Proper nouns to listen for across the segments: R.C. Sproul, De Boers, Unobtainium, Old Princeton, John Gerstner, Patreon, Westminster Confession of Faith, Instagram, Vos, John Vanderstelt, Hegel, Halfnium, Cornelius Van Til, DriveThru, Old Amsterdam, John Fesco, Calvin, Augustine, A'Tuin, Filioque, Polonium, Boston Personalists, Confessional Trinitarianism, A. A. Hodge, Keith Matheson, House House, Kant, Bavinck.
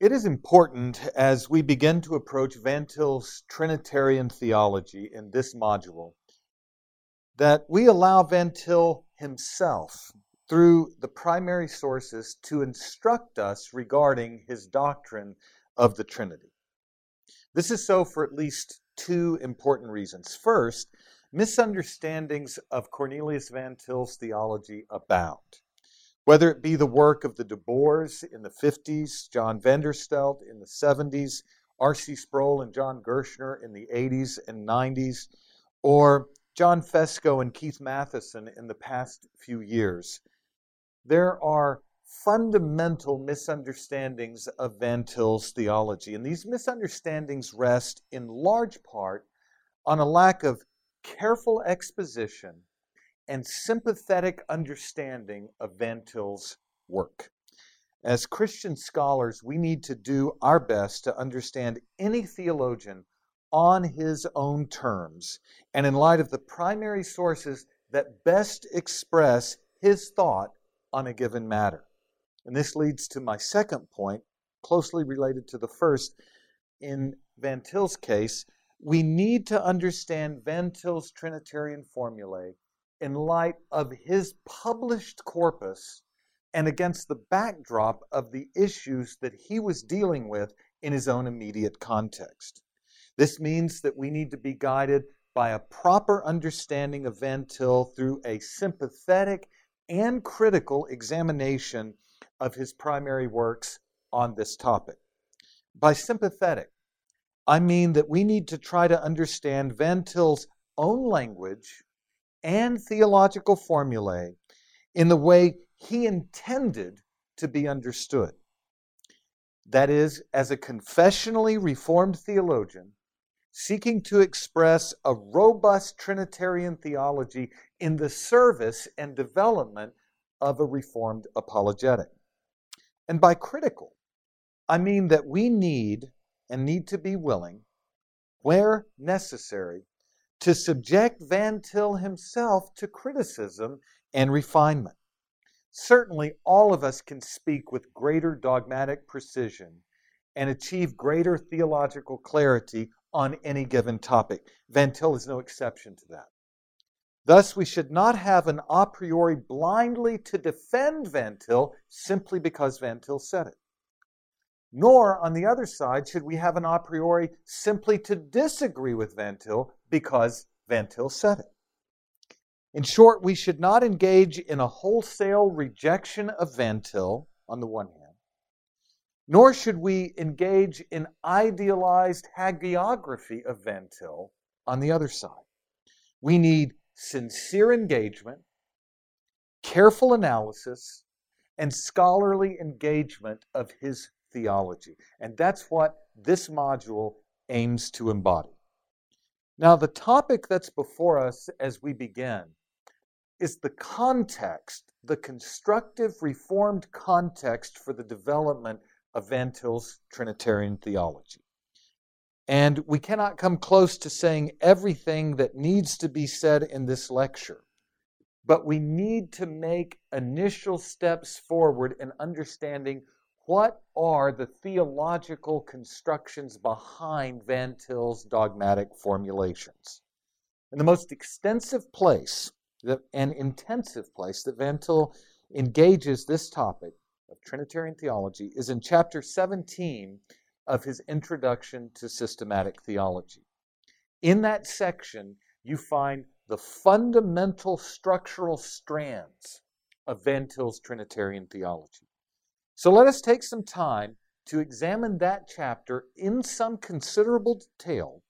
It is important, as we begin to approach Van Til's Trinitarian theology in this module, that we allow Van Til himself, through the primary sources, to instruct us regarding his doctrine of the Trinity. This is so for at least two important reasons. First, misunderstandings of Cornelius Van Til's theology abound. Whether it be the work of the De Boers in the 50s, John Vanderstelt in the 70s, R.C. Sproul and John Gerstner in the 80s and 90s, or John Fesco and Keith Matheson in the past few years, there are fundamental misunderstandings of Van Til's theology. And these misunderstandings rest in large part on a lack of careful exposition and sympathetic understanding of Van Til's work. As Christian scholars, we need to do our best to understand any theologian on his own terms and in light of the primary sources that best express his thought on a given matter. And this leads to my second point, closely related to the first. In Van Til's case, we need to understand Van Til's Trinitarian formulae in light of his published corpus and against the backdrop of the issues that he was dealing with in his own immediate context. This means that we need to be guided by a proper understanding of Van Til through a sympathetic and critical examination of his primary works on this topic. By sympathetic, I mean that we need to try to understand Van Til's own language and theological formulae in the way he intended to be understood. That is, as a confessionally reformed theologian seeking to express a robust Trinitarian theology in the service and development of a reformed apologetic. And by critical, I mean that we need to be willing, where necessary, to subject Van Til himself to criticism and refinement. Certainly, all of us can speak with greater dogmatic precision and achieve greater theological clarity on any given topic. Van Til is no exception to that. Thus, we should not have an a priori blindly to defend Van Til simply because Van Til said it. Nor, on the other side, should we have an a priori simply to disagree with Van Til because Van Til said it. In short, we should not engage in a wholesale rejection of Van Til on the one hand, nor should we engage in idealized hagiography of Van Til on the other side. We need sincere engagement, careful analysis, and scholarly engagement of his theology. And that's what this module aims to embody. Now, the topic that's before us as we begin is the context, the constructive reformed context for the development of Van Til's Trinitarian theology. And we cannot come close to saying everything that needs to be said in this lecture, but we need to make initial steps forward in understanding what are the theological constructions behind Van Til's dogmatic formulations. And the most extensive place and intensive place that Van Til engages this topic of Trinitarian theology is in chapter 17 of his Introduction to Systematic Theology. In that section, you find the fundamental structural strands of Van Til's Trinitarian theology. So let us take some time to examine that chapter in some considerable detail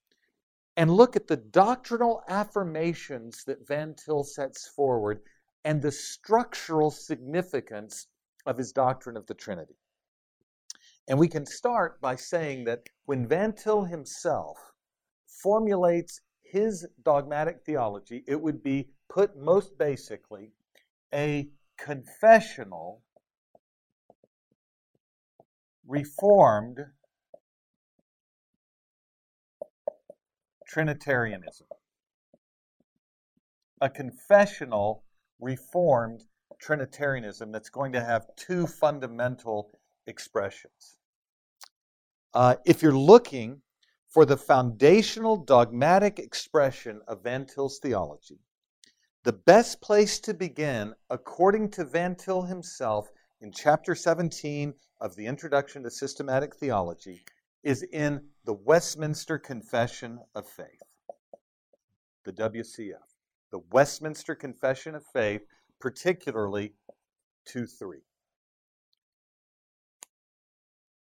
and look at the doctrinal affirmations that Van Til sets forward and the structural significance of his doctrine of the Trinity. And we can start by saying that when Van Til himself formulates his dogmatic theology, it would be, put most basically, a confessional reformed Trinitarianism. A confessional reformed Trinitarianism that's going to have two fundamental expressions. if you're looking for the foundational dogmatic expression of Van Til's theology, the best place to begin, according to Van Til himself, in chapter 17 of the Introduction to Systematic Theology, is in the Westminster Confession of Faith, the WCF. The Westminster Confession of Faith, particularly 2.3.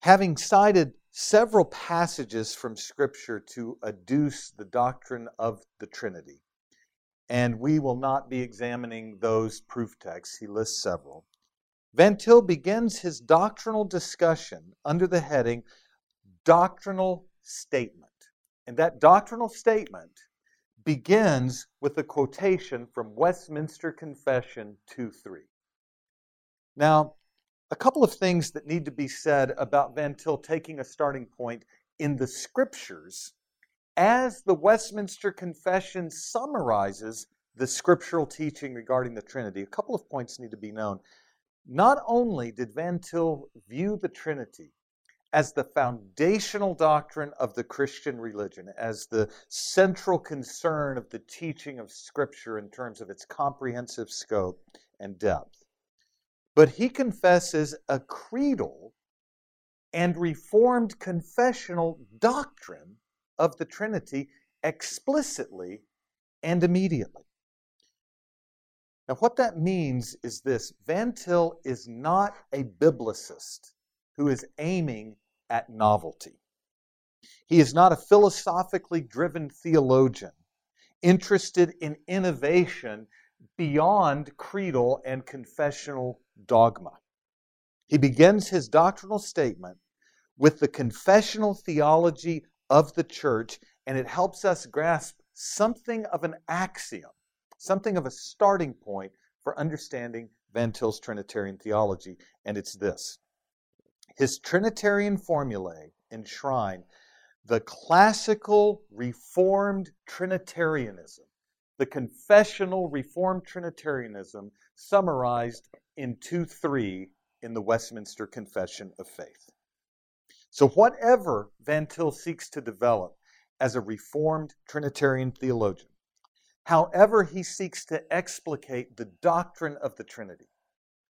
Having cited several passages from Scripture to adduce the doctrine of the Trinity, and we will not be examining those proof texts, he lists several, Van Til begins his doctrinal discussion under the heading Doctrinal Statement. And that doctrinal statement begins with a quotation from Westminster Confession 2.3. Now, a couple of things that need to be said about Van Til taking a starting point in the Scriptures as the Westminster Confession summarizes the scriptural teaching regarding the Trinity. A couple of points need to be known. Not only did Van Til view the Trinity as the foundational doctrine of the Christian religion, as the central concern of the teaching of Scripture in terms of its comprehensive scope and depth, but he confesses a creedal and reformed confessional doctrine of the Trinity explicitly and immediately. Now, what that means is this: Van Til is not a biblicist who is aiming at novelty. He is not a philosophically driven theologian interested in innovation beyond creedal and confessional dogma. He begins his doctrinal statement with the confessional theology of the church, and it helps us grasp something of an axiom, something of a starting point for understanding Van Til's Trinitarian theology, and it's this. His Trinitarian formulae enshrine the classical Reformed Trinitarianism, the confessional Reformed Trinitarianism summarized in 2.3 in the Westminster Confession of Faith. So whatever Van Til seeks to develop as a Reformed Trinitarian theologian, however he seeks to explicate the doctrine of the Trinity,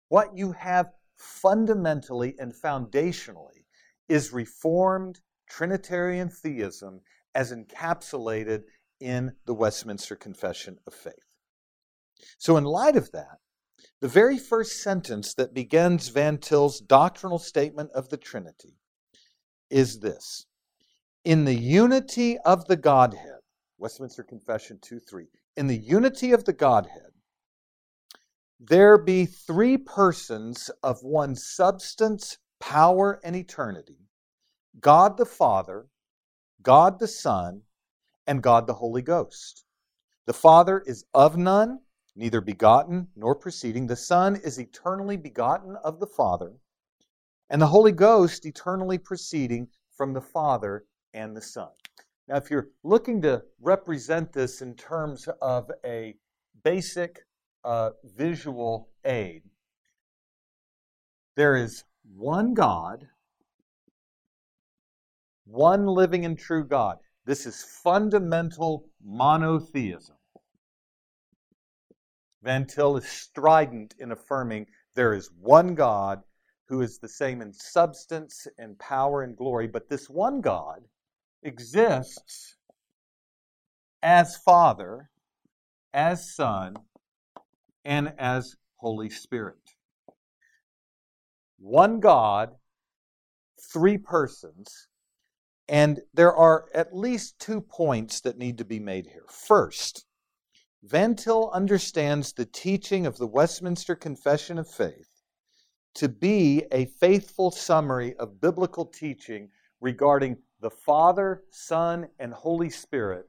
what you have fundamentally and foundationally is Reformed Trinitarian theism as encapsulated in the Westminster Confession of Faith. So in light of that, the very first sentence that begins Van Til's doctrinal statement of the Trinity is this: in the unity of the Godhead, Westminster Confession 2.3, in the unity of the Godhead, there be three persons of one substance, power, and eternity, God the Father, God the Son, and God the Holy Ghost. The Father is of none, neither begotten nor proceeding. The Son is eternally begotten of the Father, and the Holy Ghost eternally proceeding from the Father and the Son. Now, if you're looking to represent this in terms of a basic visual aid, there is one God, one living and true God. This is fundamental monotheism. Van Til is strident in affirming there is one God who is the same in substance and power and glory, but this one God exists as Father, as Son, and as Holy Spirit. One God, three persons, and there are at least 2 points that need to be made here. First, Van Til understands the teaching of the Westminster Confession of Faith to be a faithful summary of biblical teaching regarding the Father, Son, and Holy Spirit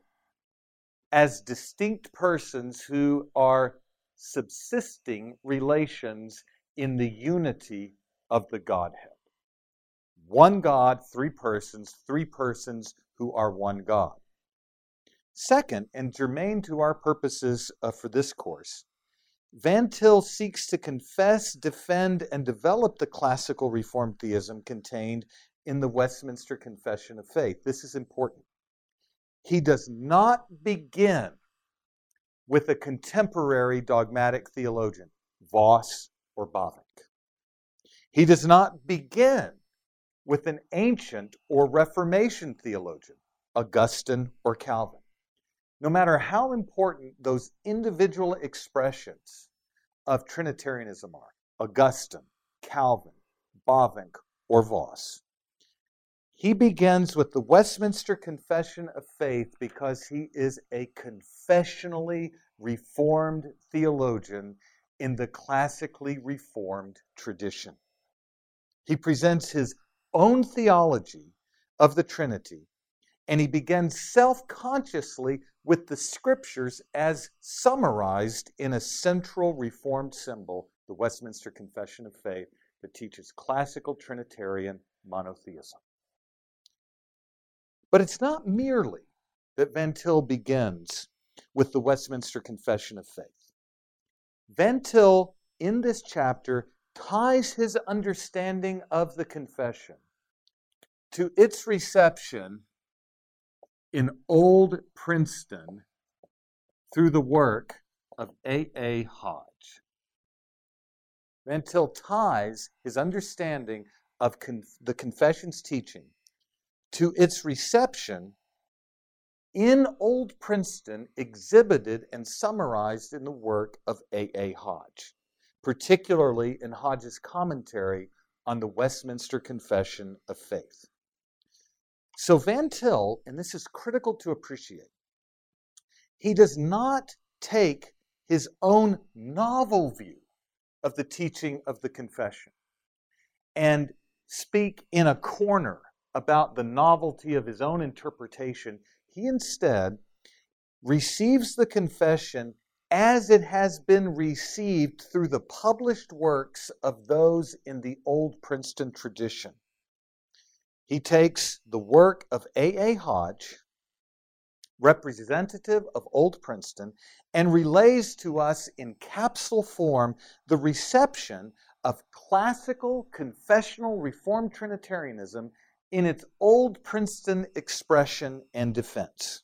as distinct persons who are subsisting relations in the unity of the Godhead. One God, three persons who are one God. Second, and germane to our purposes for this course, Van Til seeks to confess, defend, and develop the classical Reformed theism contained in the Westminster Confession of Faith. This is important. He does not begin with a contemporary dogmatic theologian, Vos or Bavinck. He does not begin with an ancient or Reformation theologian, Augustine or Calvin. No matter how important those individual expressions of Trinitarianism are, Augustine, Calvin, Bavinck, or Vos, he begins with the Westminster Confession of Faith because he is a confessionally reformed theologian in the classically reformed tradition. He presents his own theology of the Trinity, and he begins self-consciously with the scriptures as summarized in a central reformed symbol, the Westminster Confession of Faith, that teaches classical Trinitarian monotheism. But it's not merely that Van Til begins with the Westminster Confession of Faith. Van Til, in this chapter, ties his understanding of the confession to its reception in Old Princeton through the work of A. Hodge. Van Til ties his understanding of the confession's teaching to its reception in Old Princeton, exhibited and summarized in the work of A. Hodge, particularly in Hodge's commentary on the Westminster Confession of Faith. So Van Til, and this is critical to appreciate, he does not take his own novel view of the teaching of the confession and speak in a corner about the novelty of his own interpretation. He instead receives the confession as it has been received through the published works of those in the Old Princeton tradition. He takes the work of A. A. Hodge, representative of Old Princeton, and relays to us in capsule form the reception of classical confessional Reformed Trinitarianism in its Old Princeton expression and defense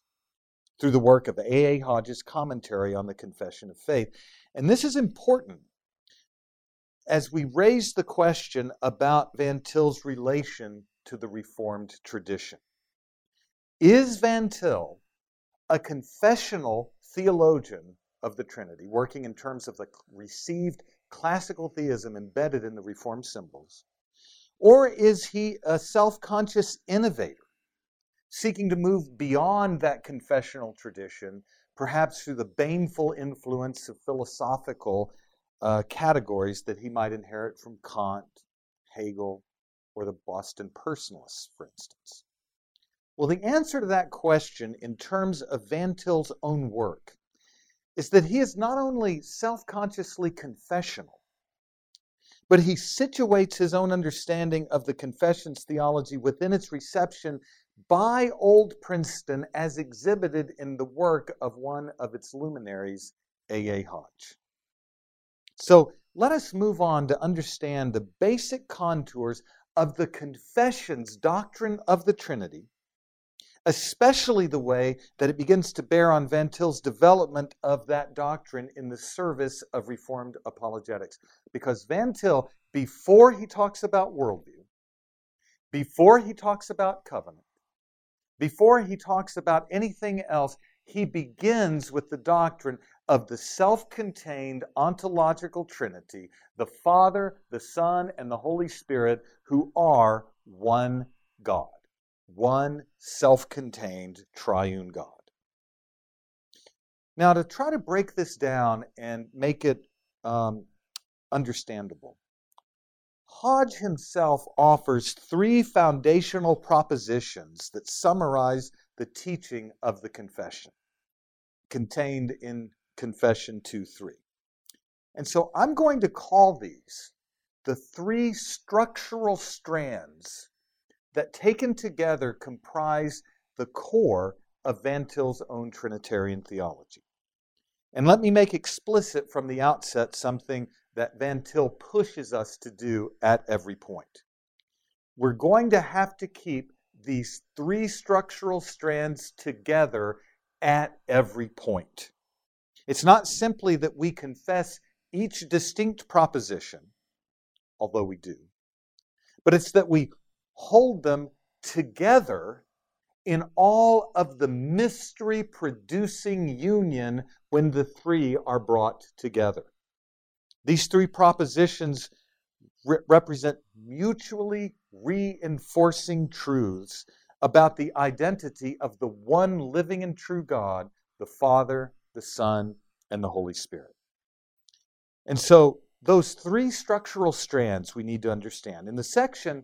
through the work of A. A. Hodge's commentary on the Confession of Faith. And this is important as we raise the question about Van Til's relation to the Reformed tradition. Is Van Til a confessional theologian of the Trinity, working in terms of the received classical theism embedded in the Reformed symbols? Or is he a self-conscious innovator, seeking to move beyond that confessional tradition, perhaps through the baneful influence of philosophical categories that he might inherit from Kant, Hegel, or the Boston Personalists, for instance? Well, the answer to that question in terms of Van Til's own work is that he is not only self-consciously confessional, but he situates his own understanding of the confession's theology within its reception by Old Princeton as exhibited in the work of one of its luminaries, A. A. Hodge. So let us move on to understand the basic contours of the confession's doctrine of the Trinity, especially the way that it begins to bear on Van Til's development of that doctrine in the service of Reformed apologetics. Because Van Til, before he talks about worldview, before he talks about covenant, before he talks about anything else, he begins with the doctrine of the self-contained ontological Trinity, the Father, the Son, and the Holy Spirit, who are one God, one self-contained triune God. Now, to try to break this down and make it understandable, Hodge himself offers three foundational propositions that summarize the teaching of the confession, contained in Confession 2.3. And so I'm going to call these the three structural strands that taken together comprise the core of Van Til's own Trinitarian theology. And let me make explicit from the outset something that Van Til pushes us to do at every point. we're going to have to keep these three structural strands together at every point. It's not simply that we confess each distinct proposition, although we do, but it's that we hold them together in all of the mystery-producing union when the three are brought together. These three propositions represent mutually reinforcing truths about the identity of the one living and true God, the Father, the Son, and the Holy Spirit. And so those three structural strands we need to understand. In the section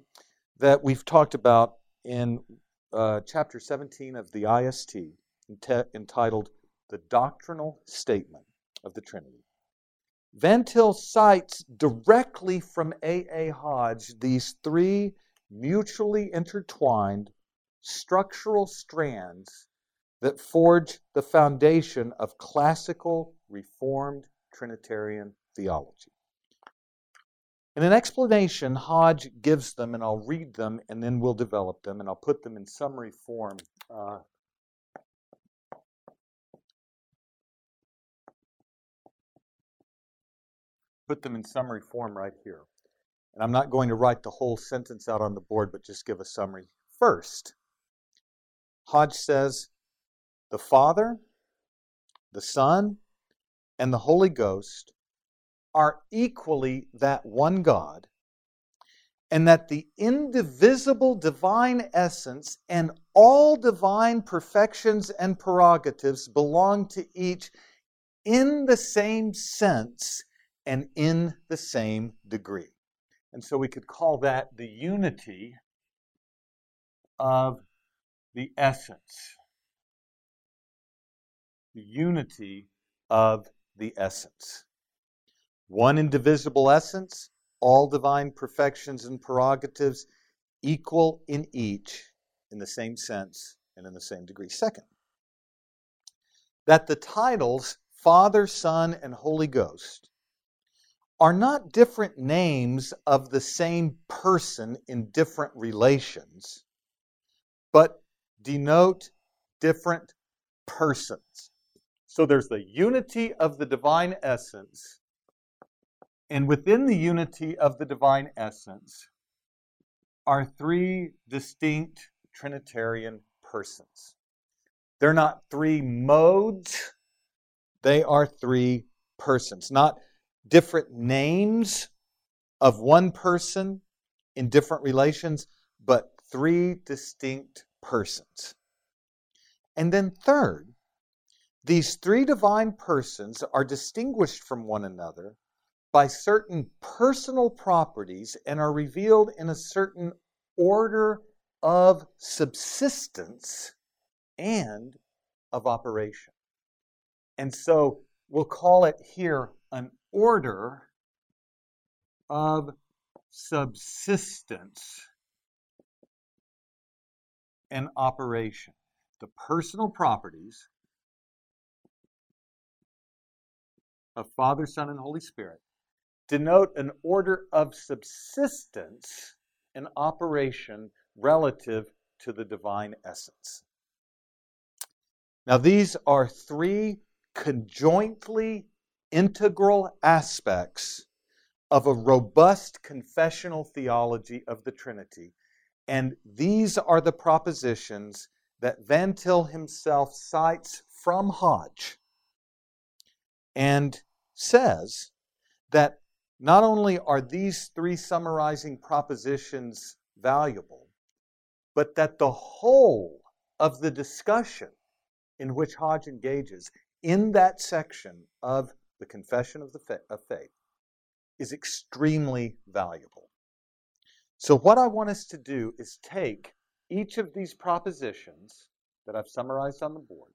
that we've talked about in chapter 17 of the IST, entitled The Doctrinal Statement of the Trinity, Van Til cites directly from A. A. Hodge these three mutually intertwined structural strands that forge the foundation of classical Reformed Trinitarian theology. In an explanation, Hodge gives them, and I'll read them, and then we'll develop them, and I'll put them in summary form right here. And I'm not going to write the whole sentence out on the board, but just give a summary. First, Hodge says, the Father, the Son, and the Holy Ghost are equally that one God, and that the indivisible divine essence and all divine perfections and prerogatives belong to each in the same sense and in the same degree. And so we could call that the unity of the essence. The unity of the essence. One indivisible essence, all divine perfections and prerogatives equal in each, in the same sense and in the same degree. Second, that the titles Father, Son, and Holy Ghost are not different names of the same person in different relations, but denote different persons. So there's the unity of the divine essence, and within the unity of the divine essence are three distinct Trinitarian persons. They're not three modes, they are three persons, not different names of one person in different relations, but three distinct persons. And then third, these three divine persons are distinguished from one another by certain personal properties and are revealed in a certain order of subsistence and of operation. And so we'll call it here an order of subsistence and operation. The personal properties of Father, Son, and Holy Spirit denote an order of subsistence and operation relative to the divine essence. Now, these are three conjointly integral aspects of a robust confessional theology of the Trinity. And these are the propositions that Van Til himself cites from Hodge and says that not only are these three summarizing propositions valuable, but that the whole of the discussion in which Hodge engages in that section of the Confession of Faith is extremely valuable. So what I want us to do is take each of these propositions that I've summarized on the board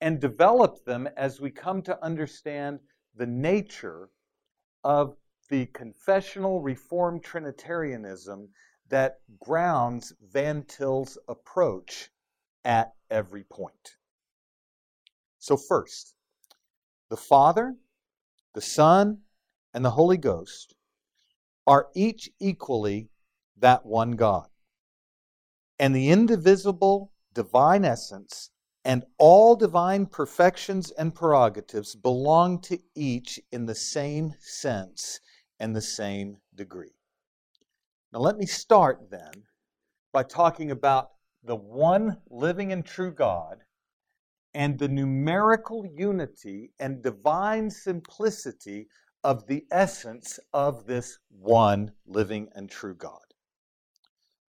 and develop them as we come to understand the nature of the confessional Reformed Trinitarianism that grounds Van Til's approach at every point. So first, the Father, the Son, and the Holy Ghost are each equally that one God. And the indivisible divine essence and all divine perfections and prerogatives belong to each in the same sense and the same degree. Now let me start then by talking about the one living and true God and the numerical unity and divine simplicity of the essence of this one living and true God.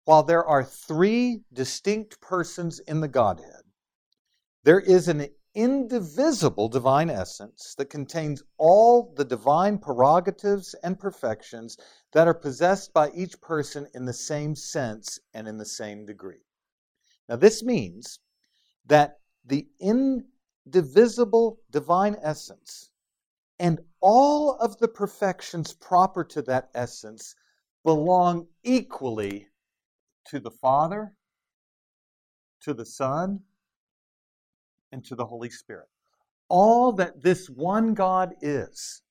While there are three distinct persons in the Godhead, there is an indivisible divine essence that contains all the divine prerogatives and perfections that are possessed by each person in the same sense and in the same degree. Now, this means that the indivisible divine essence and all of the perfections proper to that essence belong equally to the Father, to the Son, and to the Holy Spirit. All that this one God is,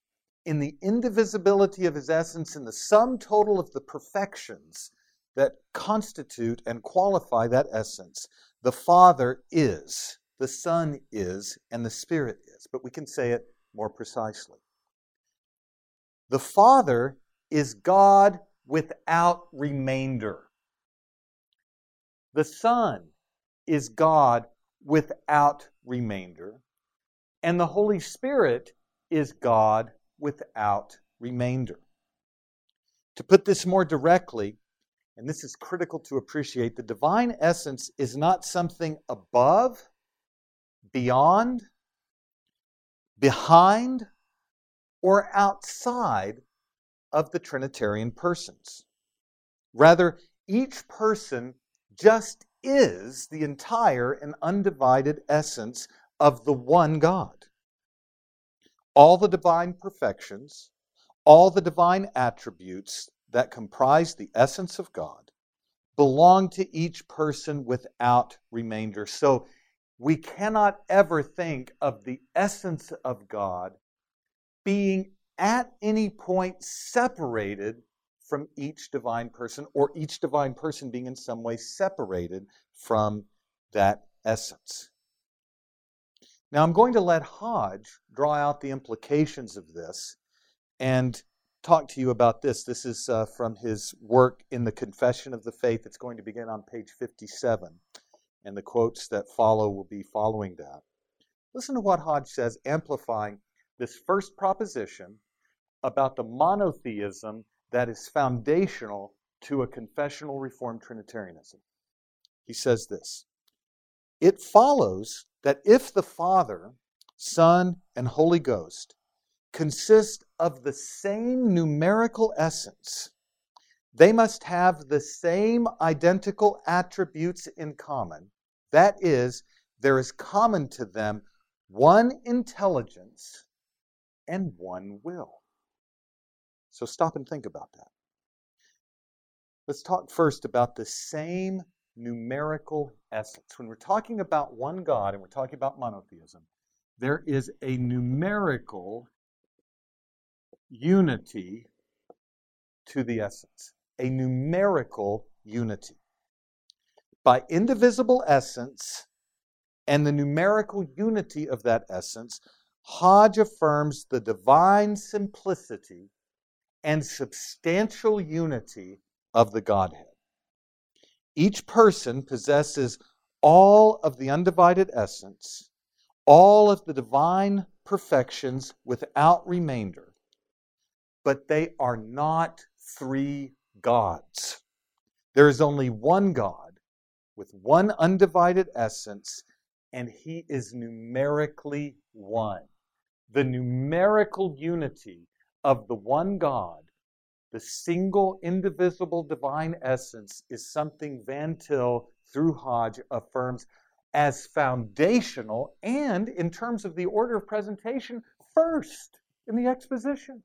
in the indivisibility of his essence, in the sum total of the perfections that constitute and qualify that essence, the Father is, the Son is, and the Spirit is. But we can say it more precisely. The Father is God without remainder. The Son is God without remainder, and the Holy Spirit is God without remainder. To put this more directly, and this is critical to appreciate, the divine essence is not something above, beyond, behind, or outside of the Trinitarian persons. Rather, each person just is the entire and undivided essence of the one God. All the divine perfections, all the divine attributes that comprise the essence of God belong to each person without remainder. So we cannot ever think of the essence of God being at any point separated from each divine person, or each divine person being in some way separated from that essence. Now I'm going to let Hodge draw out the implications of this and talk to you about this. This is from his work in the Confession of the Faith. It's going to begin on page 57, and the quotes that follow will be following that. Listen to what Hodge says, amplifying this first proposition about the monotheism that is foundational to a confessional Reformed Trinitarianism. He says this: it follows that if the Father, Son, and Holy Ghost consist of the same numerical essence, they must have the same identical attributes in common. That is, there is common to them one intelligence and one will. So stop and think about that. Let's talk first about the same numerical essence. When we're talking about one God and we're talking about monotheism, there is a numerical unity to the essence, a numerical unity. By indivisible essence and the numerical unity of that essence, Hodge affirms the divine simplicity and substantial unity of the Godhead. Each person possesses all of the undivided essence, all of the divine perfections without remainder, but they are not three gods. There is only one God with one undivided essence, and he is numerically one. The numerical unity of the one God, the single indivisible divine essence, is something Van Til, through Hodge, affirms as foundational and, in terms of the order of presentation, first in the exposition.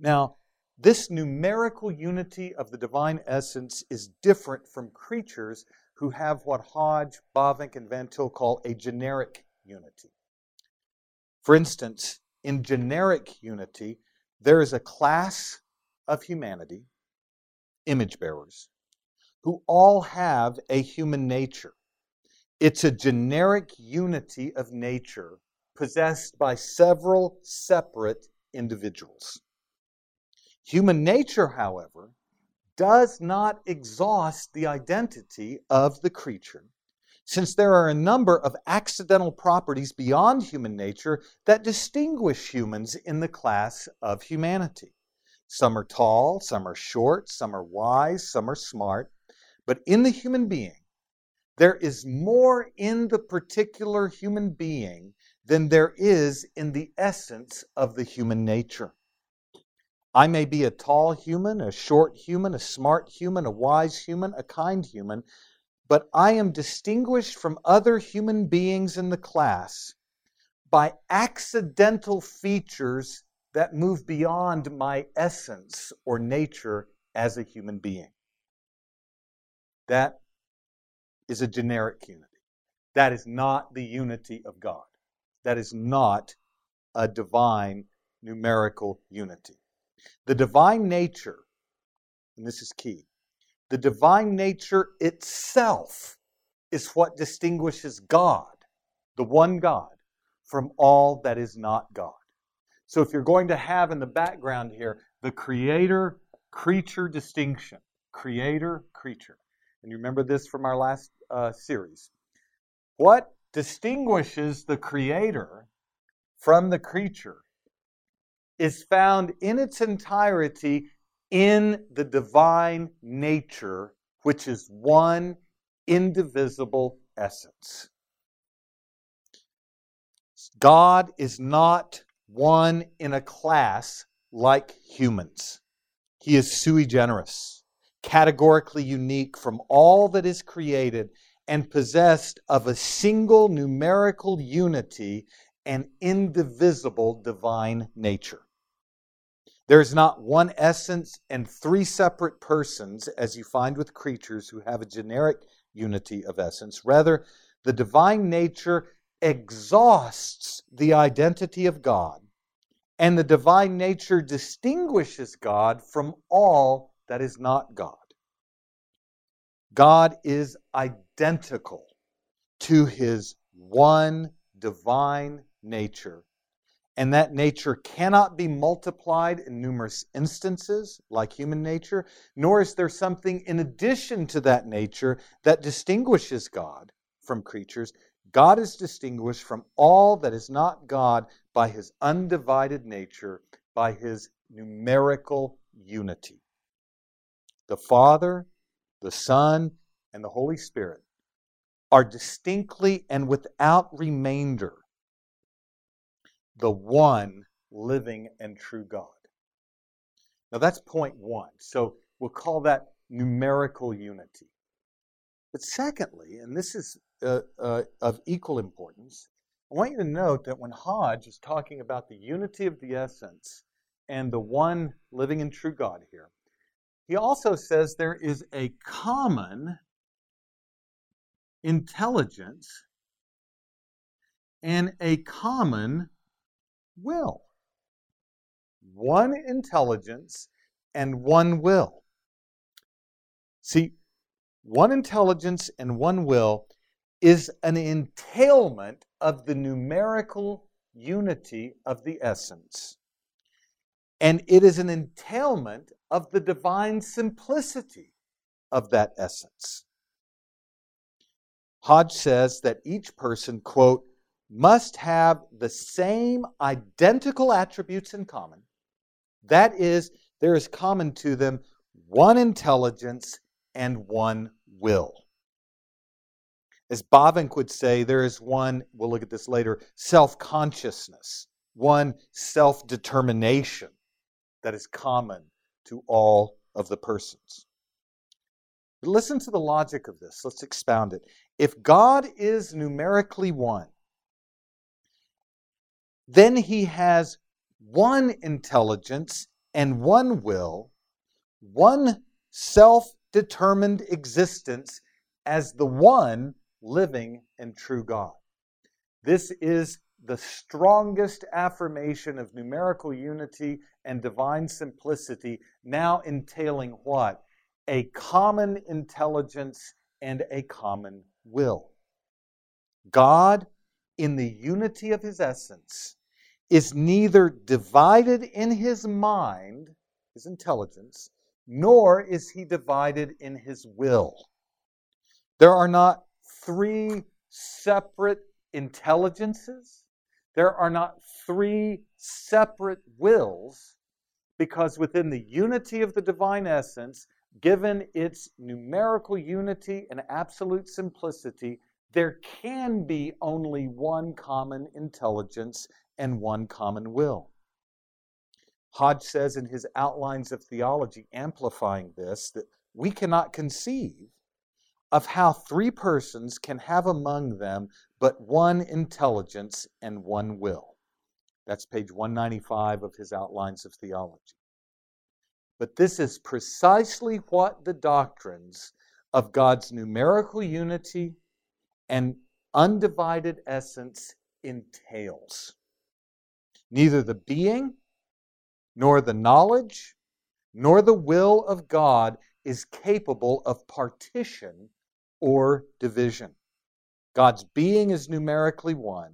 Now, this numerical unity of the divine essence is different from creatures who have what Hodge, Bavinck, and Van Til call a generic unity. For instance, in generic unity, there is a class of humanity, image bearers, who all have a human nature. It's a generic unity of nature possessed by several separate individuals. Human nature, however, does not exhaust the identity of the creature, since there are a number of accidental properties beyond human nature that distinguish humans in the class of humanity. Some are tall, some are short, some are wise, some are smart. But in the human being, there is more in the particular human being than there is in the essence of the human nature. I may be a tall human, a short human, a smart human, a wise human, a kind human, but I am distinguished from other human beings in the class by accidental features that move beyond my essence or nature as a human being. That is a generic unity. That is not the unity of God. That is not a divine numerical unity. The divine nature, and this is key, the divine nature itself is what distinguishes God, the one God, from all that is not God. So if you're going to have in the background here the creator-creature distinction, creator-creature, and you remember this from our last series, what distinguishes the creator from the creature is found in its entirety in the divine nature, which is one indivisible essence. God is not one in a class like humans. He is sui generis, categorically unique from all that is created and possessed of a single numerical unity and indivisible divine nature. There is not one essence and three separate persons, as you find with creatures who have a generic unity of essence. Rather, the divine nature exhausts the identity of God, and the divine nature distinguishes God from all that is not God. God is identical to his one divine nature, and that nature cannot be multiplied in numerous instances like human nature, nor is there something in addition to that nature that distinguishes God from creatures. God is distinguished from all that is not God by his undivided nature, by his numerical unity. The Father, the Son, and the Holy Spirit are distinctly and without remainder the one living and true God. Now that's point one. So we'll call that numerical unity. But secondly, and this is of equal importance, I want you to note that when Hodge is talking about the unity of the essence and the one living and true God here, he also says there is a common intelligence and a common will. One intelligence and one will. See, one intelligence and one will is an entailment of the numerical unity of the essence. And it is an entailment of the divine simplicity of that essence. Hodge says that each person, quote, must have the same identical attributes in common. That is, there is common to them one intelligence and one will. As Bavinck would say, there is one, we'll look at this later, self-consciousness, one self-determination that is common to all of the persons. But listen to the logic of this. Let's expound it. If God is numerically one, then he has one intelligence and one will, one self-determined existence as the one living and true God. This is the strongest affirmation of numerical unity and divine simplicity, now entailing what? A common intelligence and a common will. God, in the unity of his essence, is neither divided in his mind, his intelligence, nor is he divided in his will. There are not three separate intelligences. There are not three separate wills, because within the unity of the divine essence, given its numerical unity and absolute simplicity, there can be only one common intelligence and one common will. Hodge says in his Outlines of Theology, amplifying this, that we cannot conceive of how three persons can have among them but one intelligence and one will. That's page 195 of his Outlines of Theology. But this is precisely what the doctrines of God's numerical unity and undivided essence entails. Neither the being, nor the knowledge, nor the will of God is capable of partition or division. God's being is numerically one.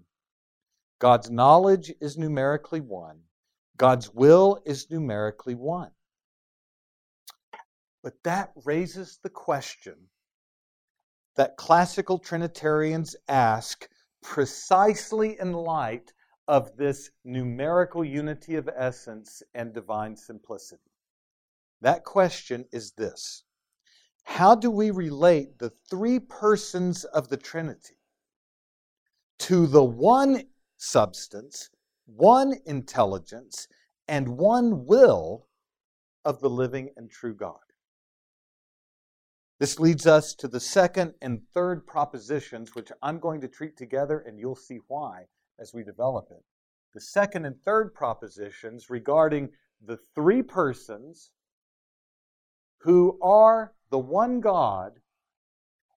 God's knowledge is numerically one. God's will is numerically one. But that raises the question that classical Trinitarians ask precisely in light of this numerical unity of essence and divine simplicity. That question is this: how do we relate the three persons of the Trinity to the one substance, one intelligence, and one will of the living and true God? This leads us to the second and third propositions, which I'm going to treat together, and you'll see why as we develop it. The second and third propositions regarding the three persons who are the one God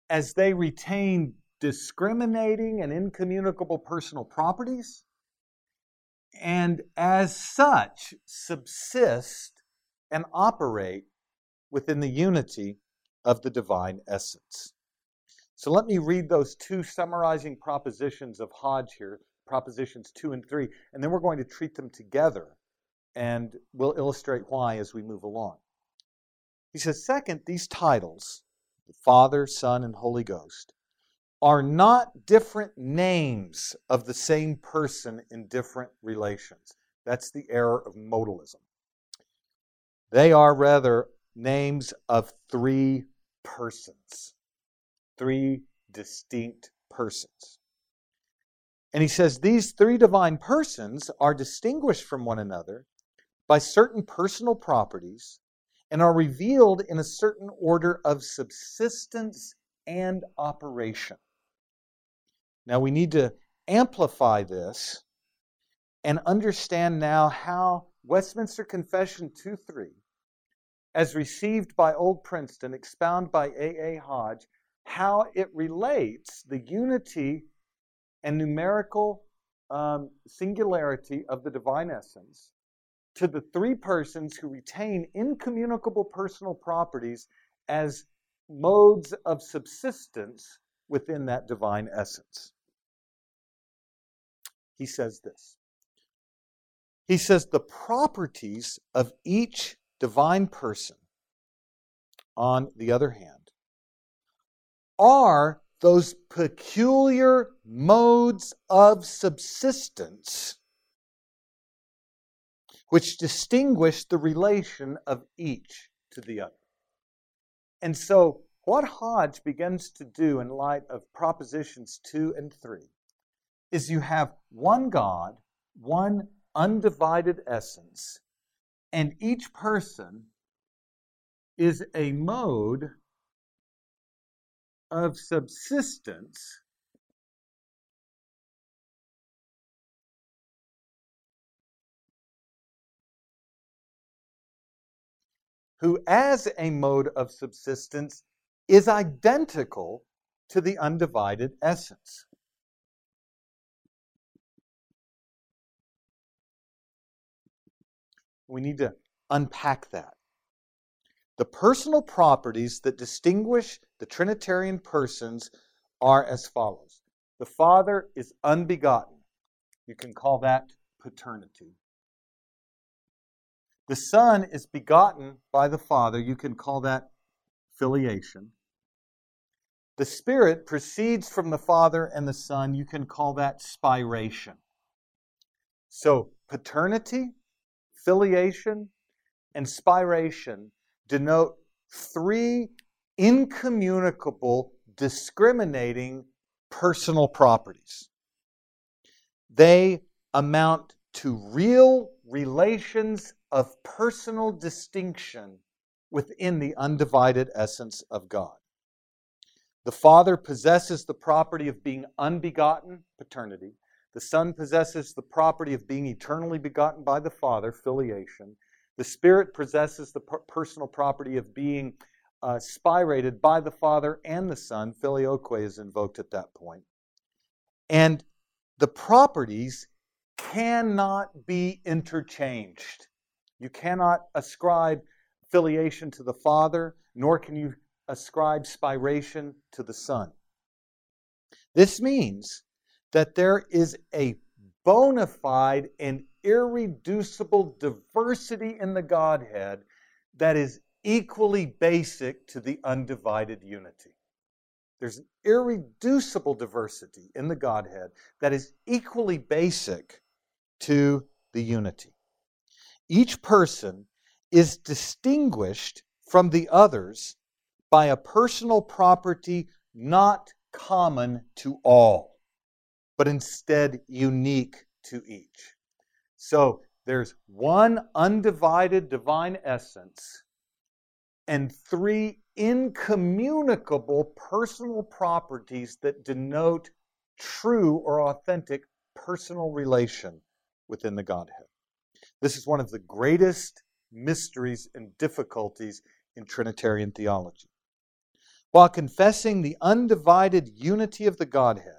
as they retain discriminating and incommunicable personal properties, and as such subsist and operate within the unity of the divine essence. So let me read those two summarizing propositions of Hodge here, propositions 2 and 3, and then we're going to treat them together, and we'll illustrate why as we move along. He says, second, these titles, the Father, Son, and Holy Ghost, are not different names of the same person in different relations. That's the error of modalism. They are rather names of three persons, three distinct persons. And he says these three divine persons are distinguished from one another by certain personal properties and are revealed in a certain order of subsistence and operation. Now we need to amplify this and understand now how Westminster Confession 2.3, as received by Old Princeton, expounded by A. A. Hodge, how it relates the unity and numerical singularity of the divine essence to the three persons who retain incommunicable personal properties as modes of subsistence within that divine essence. He says this. He says the properties of each divine person, on the other hand, are those peculiar modes of subsistence which distinguish the relation of each to the other. And so what Hodge begins to do in light of propositions 2 and 3 is you have one God, one undivided essence, and each person is a mode of subsistence who, as a mode of subsistence, is identical to the undivided essence. We need to unpack that. The personal properties that distinguish the Trinitarian persons are as follows. The Father is unbegotten. You can call that paternity. The Son is begotten by the Father. You can call that filiation. The Spirit proceeds from the Father and the Son. You can call that spiration. So paternity, filiation, and spiration denote three incommunicable, discriminating personal properties. They amount to real relations of personal distinction within the undivided essence of God. The Father possesses the property of being unbegotten, paternity. The Son possesses the property of being eternally begotten by the Father, filiation. The Spirit possesses the personal property of being spirated by the Father and the Son. Filioque is invoked at that point. And the properties cannot be interchanged. You cannot ascribe filiation to the Father, nor can you ascribe spiration to the Son. This means that there is a bona fide and irreducible diversity in the Godhead that is equally basic to the undivided unity. There's an irreducible diversity in the Godhead that is equally basic to the unity. Each person is distinguished from the others by a personal property not common to all, but instead unique to each. So there's one undivided divine essence and three incommunicable personal properties that denote true or authentic personal relation within the Godhead. This is one of the greatest mysteries and difficulties in Trinitarian theology. While confessing the undivided unity of the Godhead,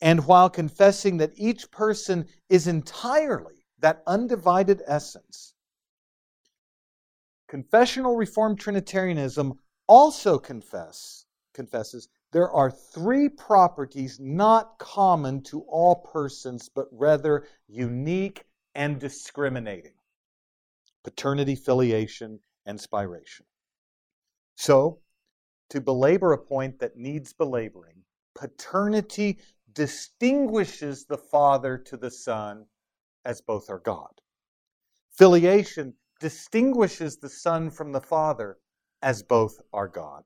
and while confessing that each person is entirely that undivided essence, confessional Reformed Trinitarianism also confesses there are three properties not common to all persons, but rather unique and discriminating: paternity, filiation, and spiration. So, to belabor a point that needs belaboring, paternity distinguishes the Father to the Son as both are God. Filiation distinguishes the Son from the Father as both are God.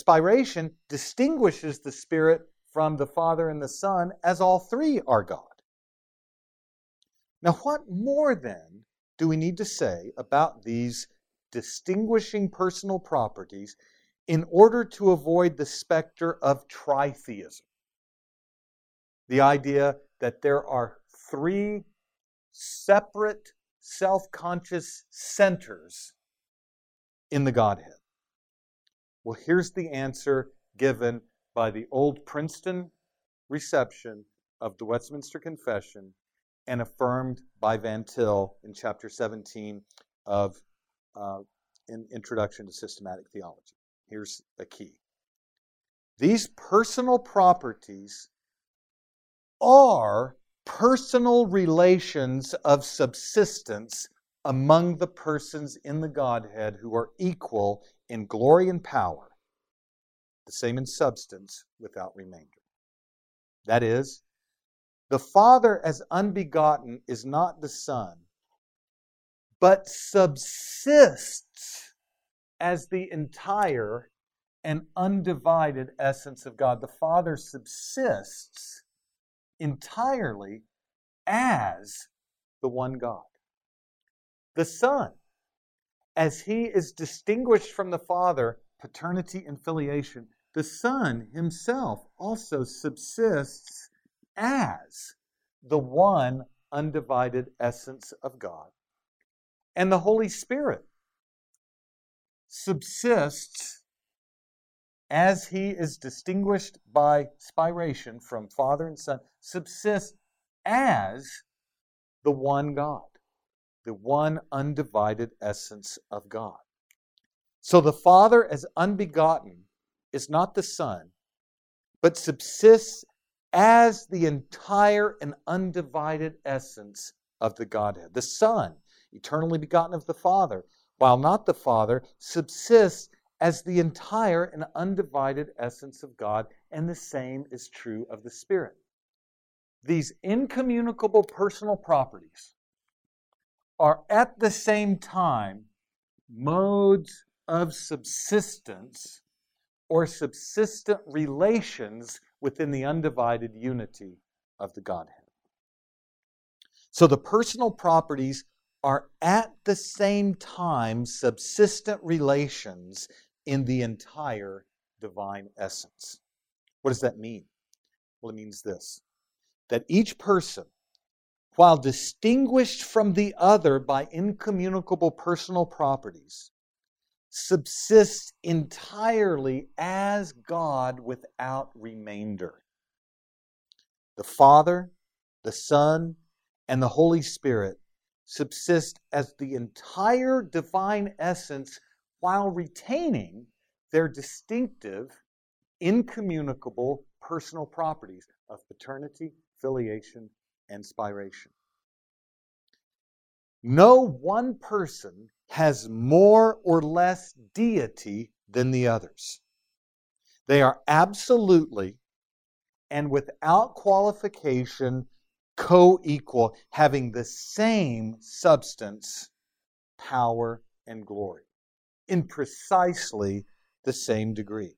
Spiration distinguishes the Spirit from the Father and the Son as all three are God. Now, what more then do we need to say about these distinguishing personal properties in order to avoid the specter of tritheism? The idea that there are three separate self-conscious centers in the Godhead. Well, here's the answer given by the Old Princeton reception of the Westminster Confession and affirmed by Van Til in chapter 17 of an Introduction to Systematic Theology. Here's the key. These personal properties are personal relations of subsistence among the persons in the Godhead who are equal in glory and power, the same in substance without remainder. That is, the Father as unbegotten is not the Son, but subsists as the entire and undivided essence of God. The Father subsists entirely as the one God. The Son, as he is distinguished from the Father, paternity and filiation, the Son himself also subsists as the one undivided essence of God. And the Holy Spirit subsists as he is distinguished by spiration from Father and Son, subsists as the one God. the one undivided essence of God. So the Father as unbegotten is not the Son, but subsists as the entire and undivided essence of the Godhead. The Son, eternally begotten of the Father, while not the Father, subsists as the entire and undivided essence of God, and the same is true of the Spirit. These incommunicable personal properties are at the same time modes of subsistence or subsistent relations within the undivided unity of the Godhead. So the personal properties are at the same time subsistent relations in the entire divine essence. What does that mean? Well, it means this, that each person, while distinguished from the other by incommunicable personal properties, subsists entirely as God without remainder. The Father, the Son, and the Holy Spirit subsist as the entire divine essence while retaining their distinctive, incommunicable personal properties of paternity, filiation, and spiration. No one person has more or less deity than the others. They are absolutely and without qualification co-equal, having the same substance, power, and glory in precisely the same degree.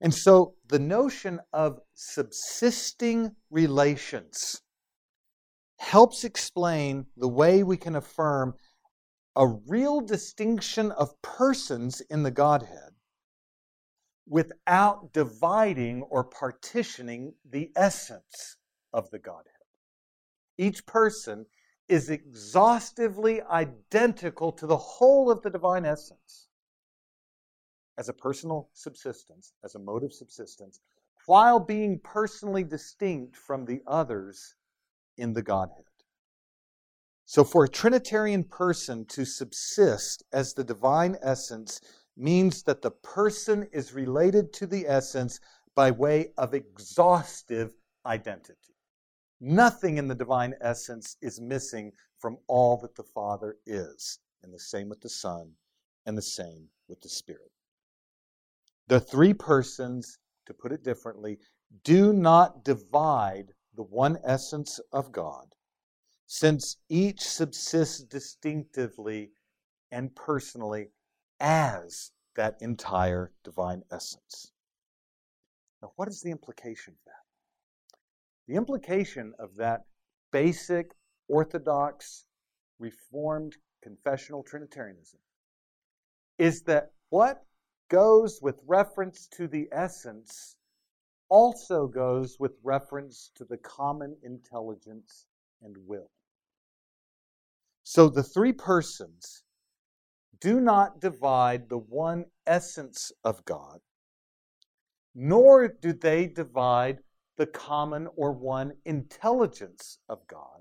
And so the notion of subsisting relations helps explain the way we can affirm a real distinction of persons in the Godhead without dividing or partitioning the essence of the Godhead. Each person is exhaustively identical to the whole of the divine essence as a personal subsistence, as a mode of subsistence, while being personally distinct from the others in the Godhead. So for a Trinitarian person to subsist as the divine essence means that the person is related to the essence by way of exhaustive identity. Nothing in the divine essence is missing from all that the Father is, and the same with the Son, and the same with the Spirit. The three persons, to put it differently, do not divide the one essence of God, since each subsists distinctively and personally as that entire divine essence. Now, what is the implication of that? The implication of that basic, orthodox, reformed, confessional Trinitarianism is that what goes with reference to the essence also goes with reference to the common intelligence and will. So the three persons do not divide the one essence of God, nor do they divide the common or one intelligence of God,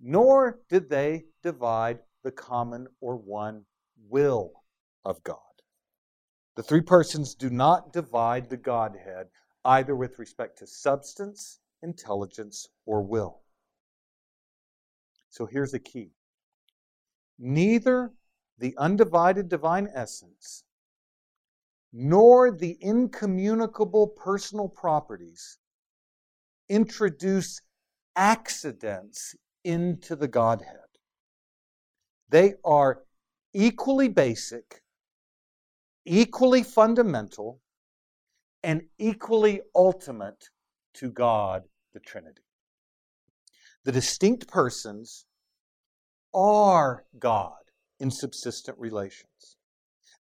nor did they divide the common or one will of God. The three persons do not divide the Godhead either with respect to substance, intelligence, or will. So here's the key. Neither the undivided divine essence nor the incommunicable personal properties introduce accidents into the Godhead. They are equally basic, equally fundamental, and equally ultimate to God, the Trinity. The distinct persons are God in subsistent relations.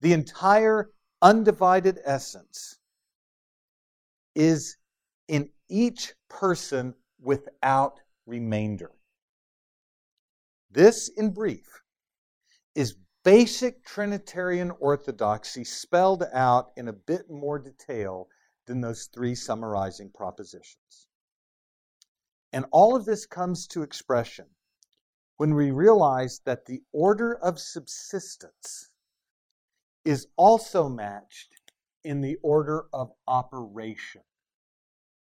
The entire undivided essence is in each person without remainder. This, in brief, is basic Trinitarian orthodoxy spelled out in a bit more detail than those three summarizing propositions. And all of this comes to expression when we realize that the order of subsistence is also matched in the order of operation.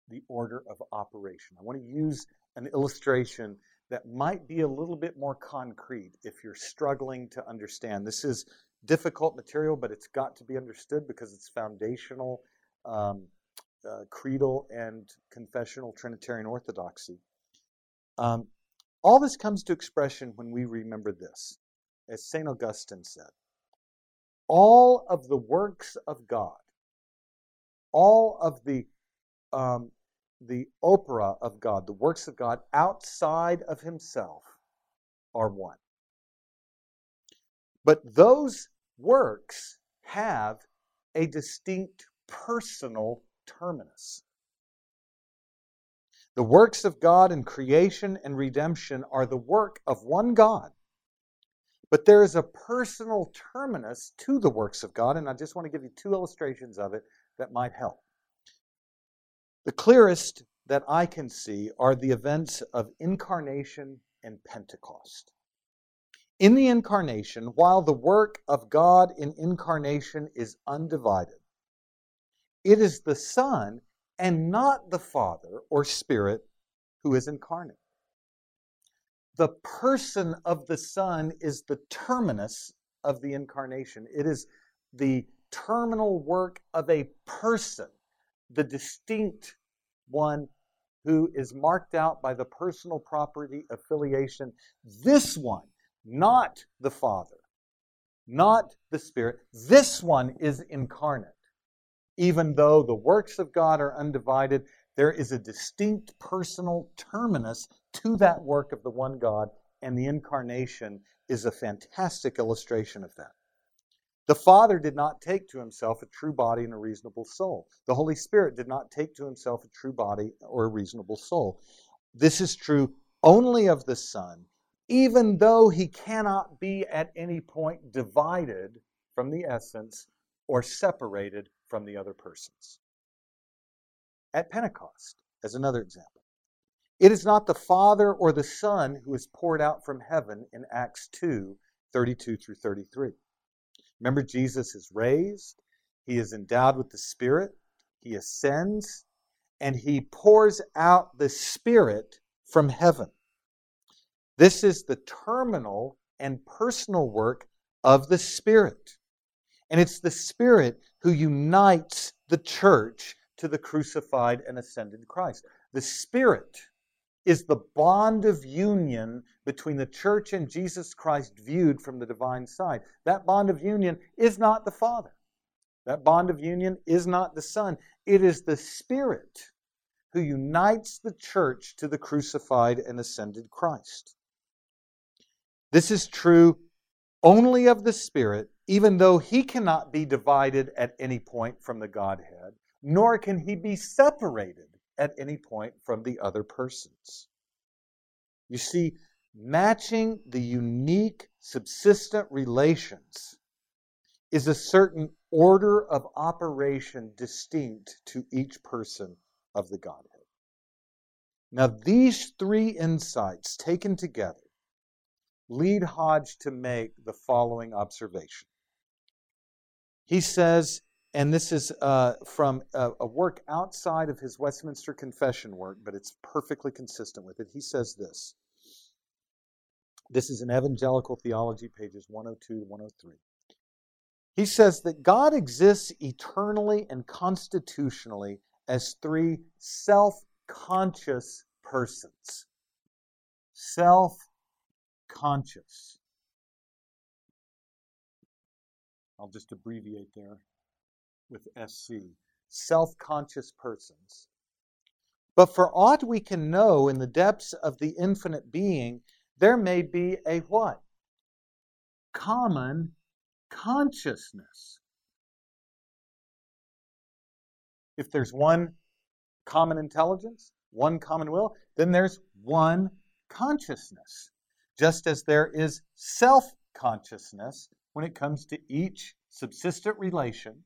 The order of operation. I want to use an illustration that might be a little bit more concrete if you're struggling to understand. This is difficult material, but it's got to be understood because it's foundational creedal and confessional Trinitarian orthodoxy. All this comes to expression when we remember this. As St. Augustine said, all of the works of God, all of the opera of God, the works of God outside of himself are one. But those works have a distinct personal terminus. The works of God in creation and redemption are the work of one God. But there is a personal terminus to the works of God, and I just want to give you two illustrations of it that might help. The clearest that I can see are the events of Incarnation and Pentecost. In the Incarnation, while the work of God in Incarnation is undivided, it is the Son and not the Father or Spirit who is incarnate. The person of the Son is the terminus of the Incarnation. It is the terminal work of a person, the distinct one who is marked out by the personal property of filiation. This one, not the Father, not the Spirit, this one is incarnate. Even though the works of God are undivided, there is a distinct personal terminus to that work of the one God, and the Incarnation is a fantastic illustration of that. The Father did not take to himself a true body and a reasonable soul. The Holy Spirit did not take to himself a true body or a reasonable soul. This is true only of the Son, even though he cannot be at any point divided from the essence or separated from the other persons. At Pentecost, as another example, it is not the Father or the Son who is poured out from heaven in Acts 2, 32 through 33. Remember, Jesus is raised, he is endowed with the Spirit, he ascends, and he pours out the Spirit from heaven. This is the terminal and personal work of the Spirit. And it's the Spirit who unites the church to the crucified and ascended Christ. The Spirit is the bond of union between the church and Jesus Christ viewed from the divine side. That bond of union is not the Father. That bond of union is not the Son. It is the Spirit who unites the church to the crucified and ascended Christ. This is true only of the Spirit, even though he cannot be divided at any point from the Godhead, nor can he be separated at any point from the other persons. You see, matching the unique, subsistent relations is a certain order of operation distinct to each person of the Godhead. Now, these three insights taken together lead Hodge to make the following observation. He says, and this is from a work outside of his Westminster Confession work, but it's perfectly consistent with it. He says this. This is in Evangelical Theology, pages 102 to 103. He says that God exists eternally and constitutionally as three self-conscious persons. Self-conscious. I'll just abbreviate there with SC, self-conscious persons. But for aught we can know in the depths of the infinite being, there may be a what? Common consciousness. If there's one common intelligence, one common will, then there's one consciousness, just as there is self-consciousness when it comes to each subsistent relation.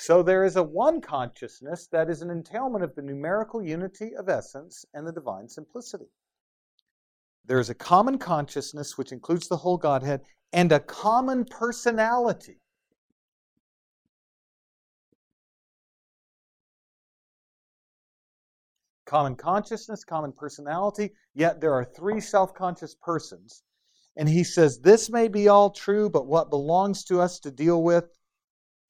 So there is a one consciousness that is an entailment of the numerical unity of essence and the divine simplicity. There is a common consciousness, which includes the whole Godhead, and a common personality. Common consciousness, common personality, yet there are three self-conscious persons. And he says, this may be all true, but what belongs to us to deal with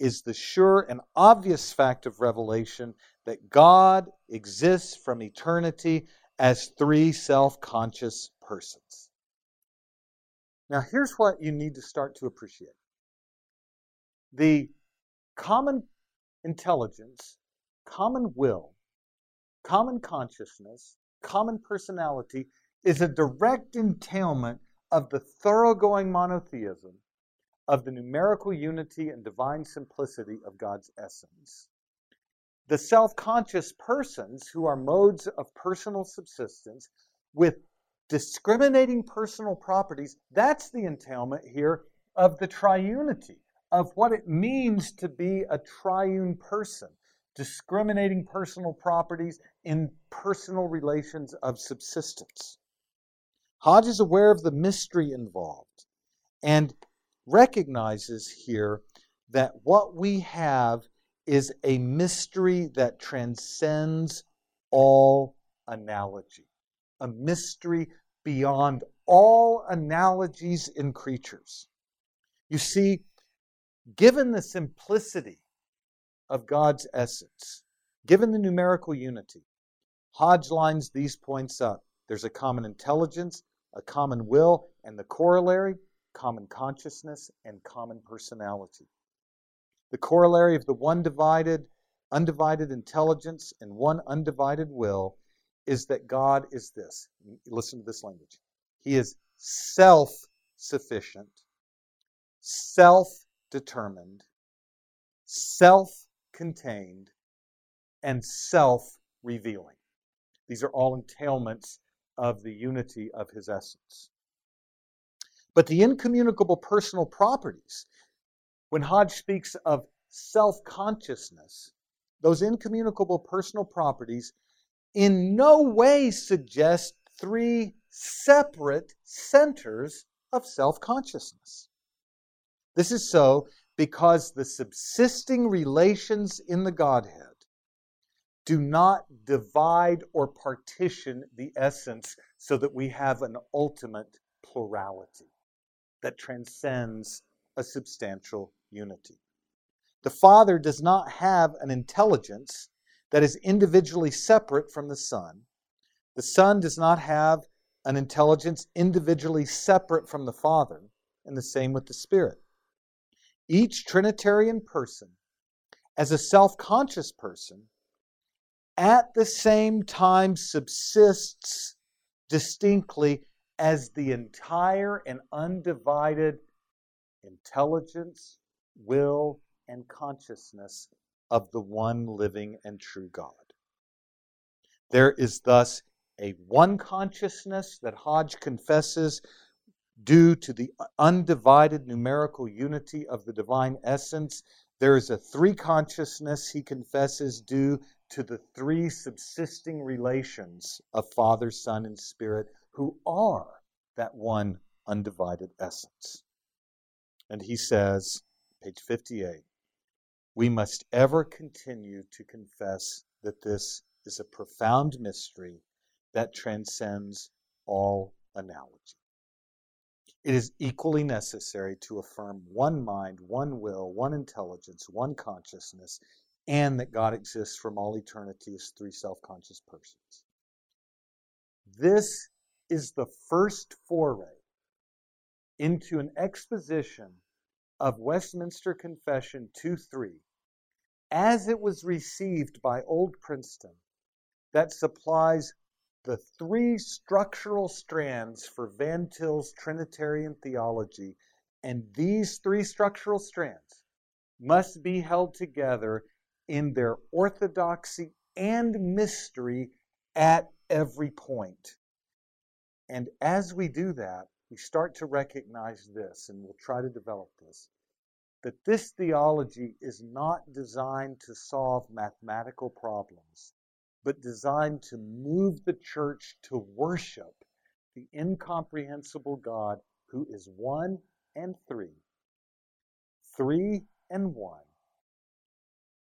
is the sure and obvious fact of revelation that God exists from eternity as three self-conscious persons. Now, here's what you need to start to appreciate. The common intelligence, common will, common consciousness, common personality is a direct entailment of the thoroughgoing monotheism of the numerical unity and divine simplicity of God's essence. The self-conscious persons, who are modes of personal subsistence with discriminating personal properties, that's the entailment here of the triunity, of what it means to be a triune person, discriminating personal properties in personal relations of subsistence. Hodge is aware of the mystery involved and recognizes here that what we have is a mystery that transcends all analogy, a mystery beyond all analogies in creatures. You see, given the simplicity of God's essence, given the numerical unity, Hodge lines these points up. There's a common intelligence, a common will, and the corollary, common consciousness and common personality. The corollary of the one undivided intelligence and one undivided will is that God is this. Listen to this language. He is self-sufficient, self-determined, self-contained, and self-revealing. These are all entailments of the unity of his essence. But the incommunicable personal properties, when Hodge speaks of self-consciousness, those incommunicable personal properties in no way suggest three separate centers of self-consciousness. This is so because the subsisting relations in the Godhead do not divide or partition the essence so that we have an ultimate plurality that transcends a substantial unity. The Father does not have an intelligence that is individually separate from the Son. The Son does not have an intelligence individually separate from the Father, and the same with the Spirit. Each Trinitarian person, as a self-conscious person, at the same time subsists distinctly as the entire and undivided intelligence, will, and consciousness of the one living and true God. There is thus a one consciousness that Hodge confesses due to the undivided numerical unity of the divine essence. There is a three consciousness he confesses due to the three subsisting relations of Father, Son, and Spirit, who are that one undivided essence. And he says, page 58, we must ever continue to confess that this is a profound mystery that transcends all analogy. It is equally necessary to affirm one mind, one will, one intelligence, one consciousness, and that God exists from all eternity as three self-conscious persons. This is the first foray into an exposition of Westminster Confession 2.3 as it was received by Old Princeton that supplies the three structural strands for Van Til's Trinitarian theology, and these three structural strands must be held together in their orthodoxy and mystery at every point. And as we do that, we start to recognize this, and we'll try to develop this, that this theology is not designed to solve mathematical problems, but designed to move the church to worship the incomprehensible God who is one and three, three and one,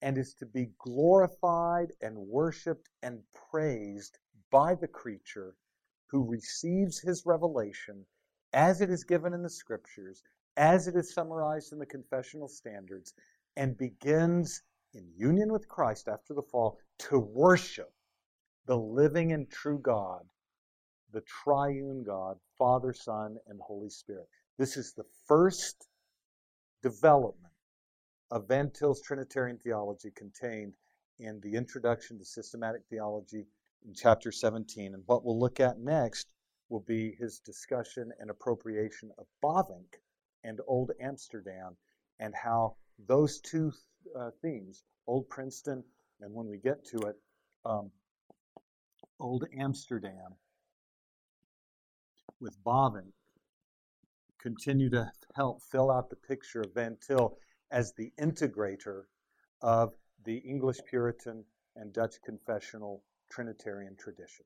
and is to be glorified and worshipped and praised by the creature who receives his revelation as it is given in the Scriptures, as it is summarized in the confessional standards, and begins in union with Christ after the fall to worship the living and true God, the triune God, Father, Son, and Holy Spirit. This is the first development of Van Til's Trinitarian theology contained in the Introduction to Systematic Theology in chapter 17. And what we'll look at next will be his discussion and appropriation of Bavinck and Old Amsterdam, and how those two themes, Old Princeton, and when we get to it, Old Amsterdam with Bavinck, continue to help fill out the picture of Van Til as the integrator of the English Puritan and Dutch confessional Trinitarian tradition.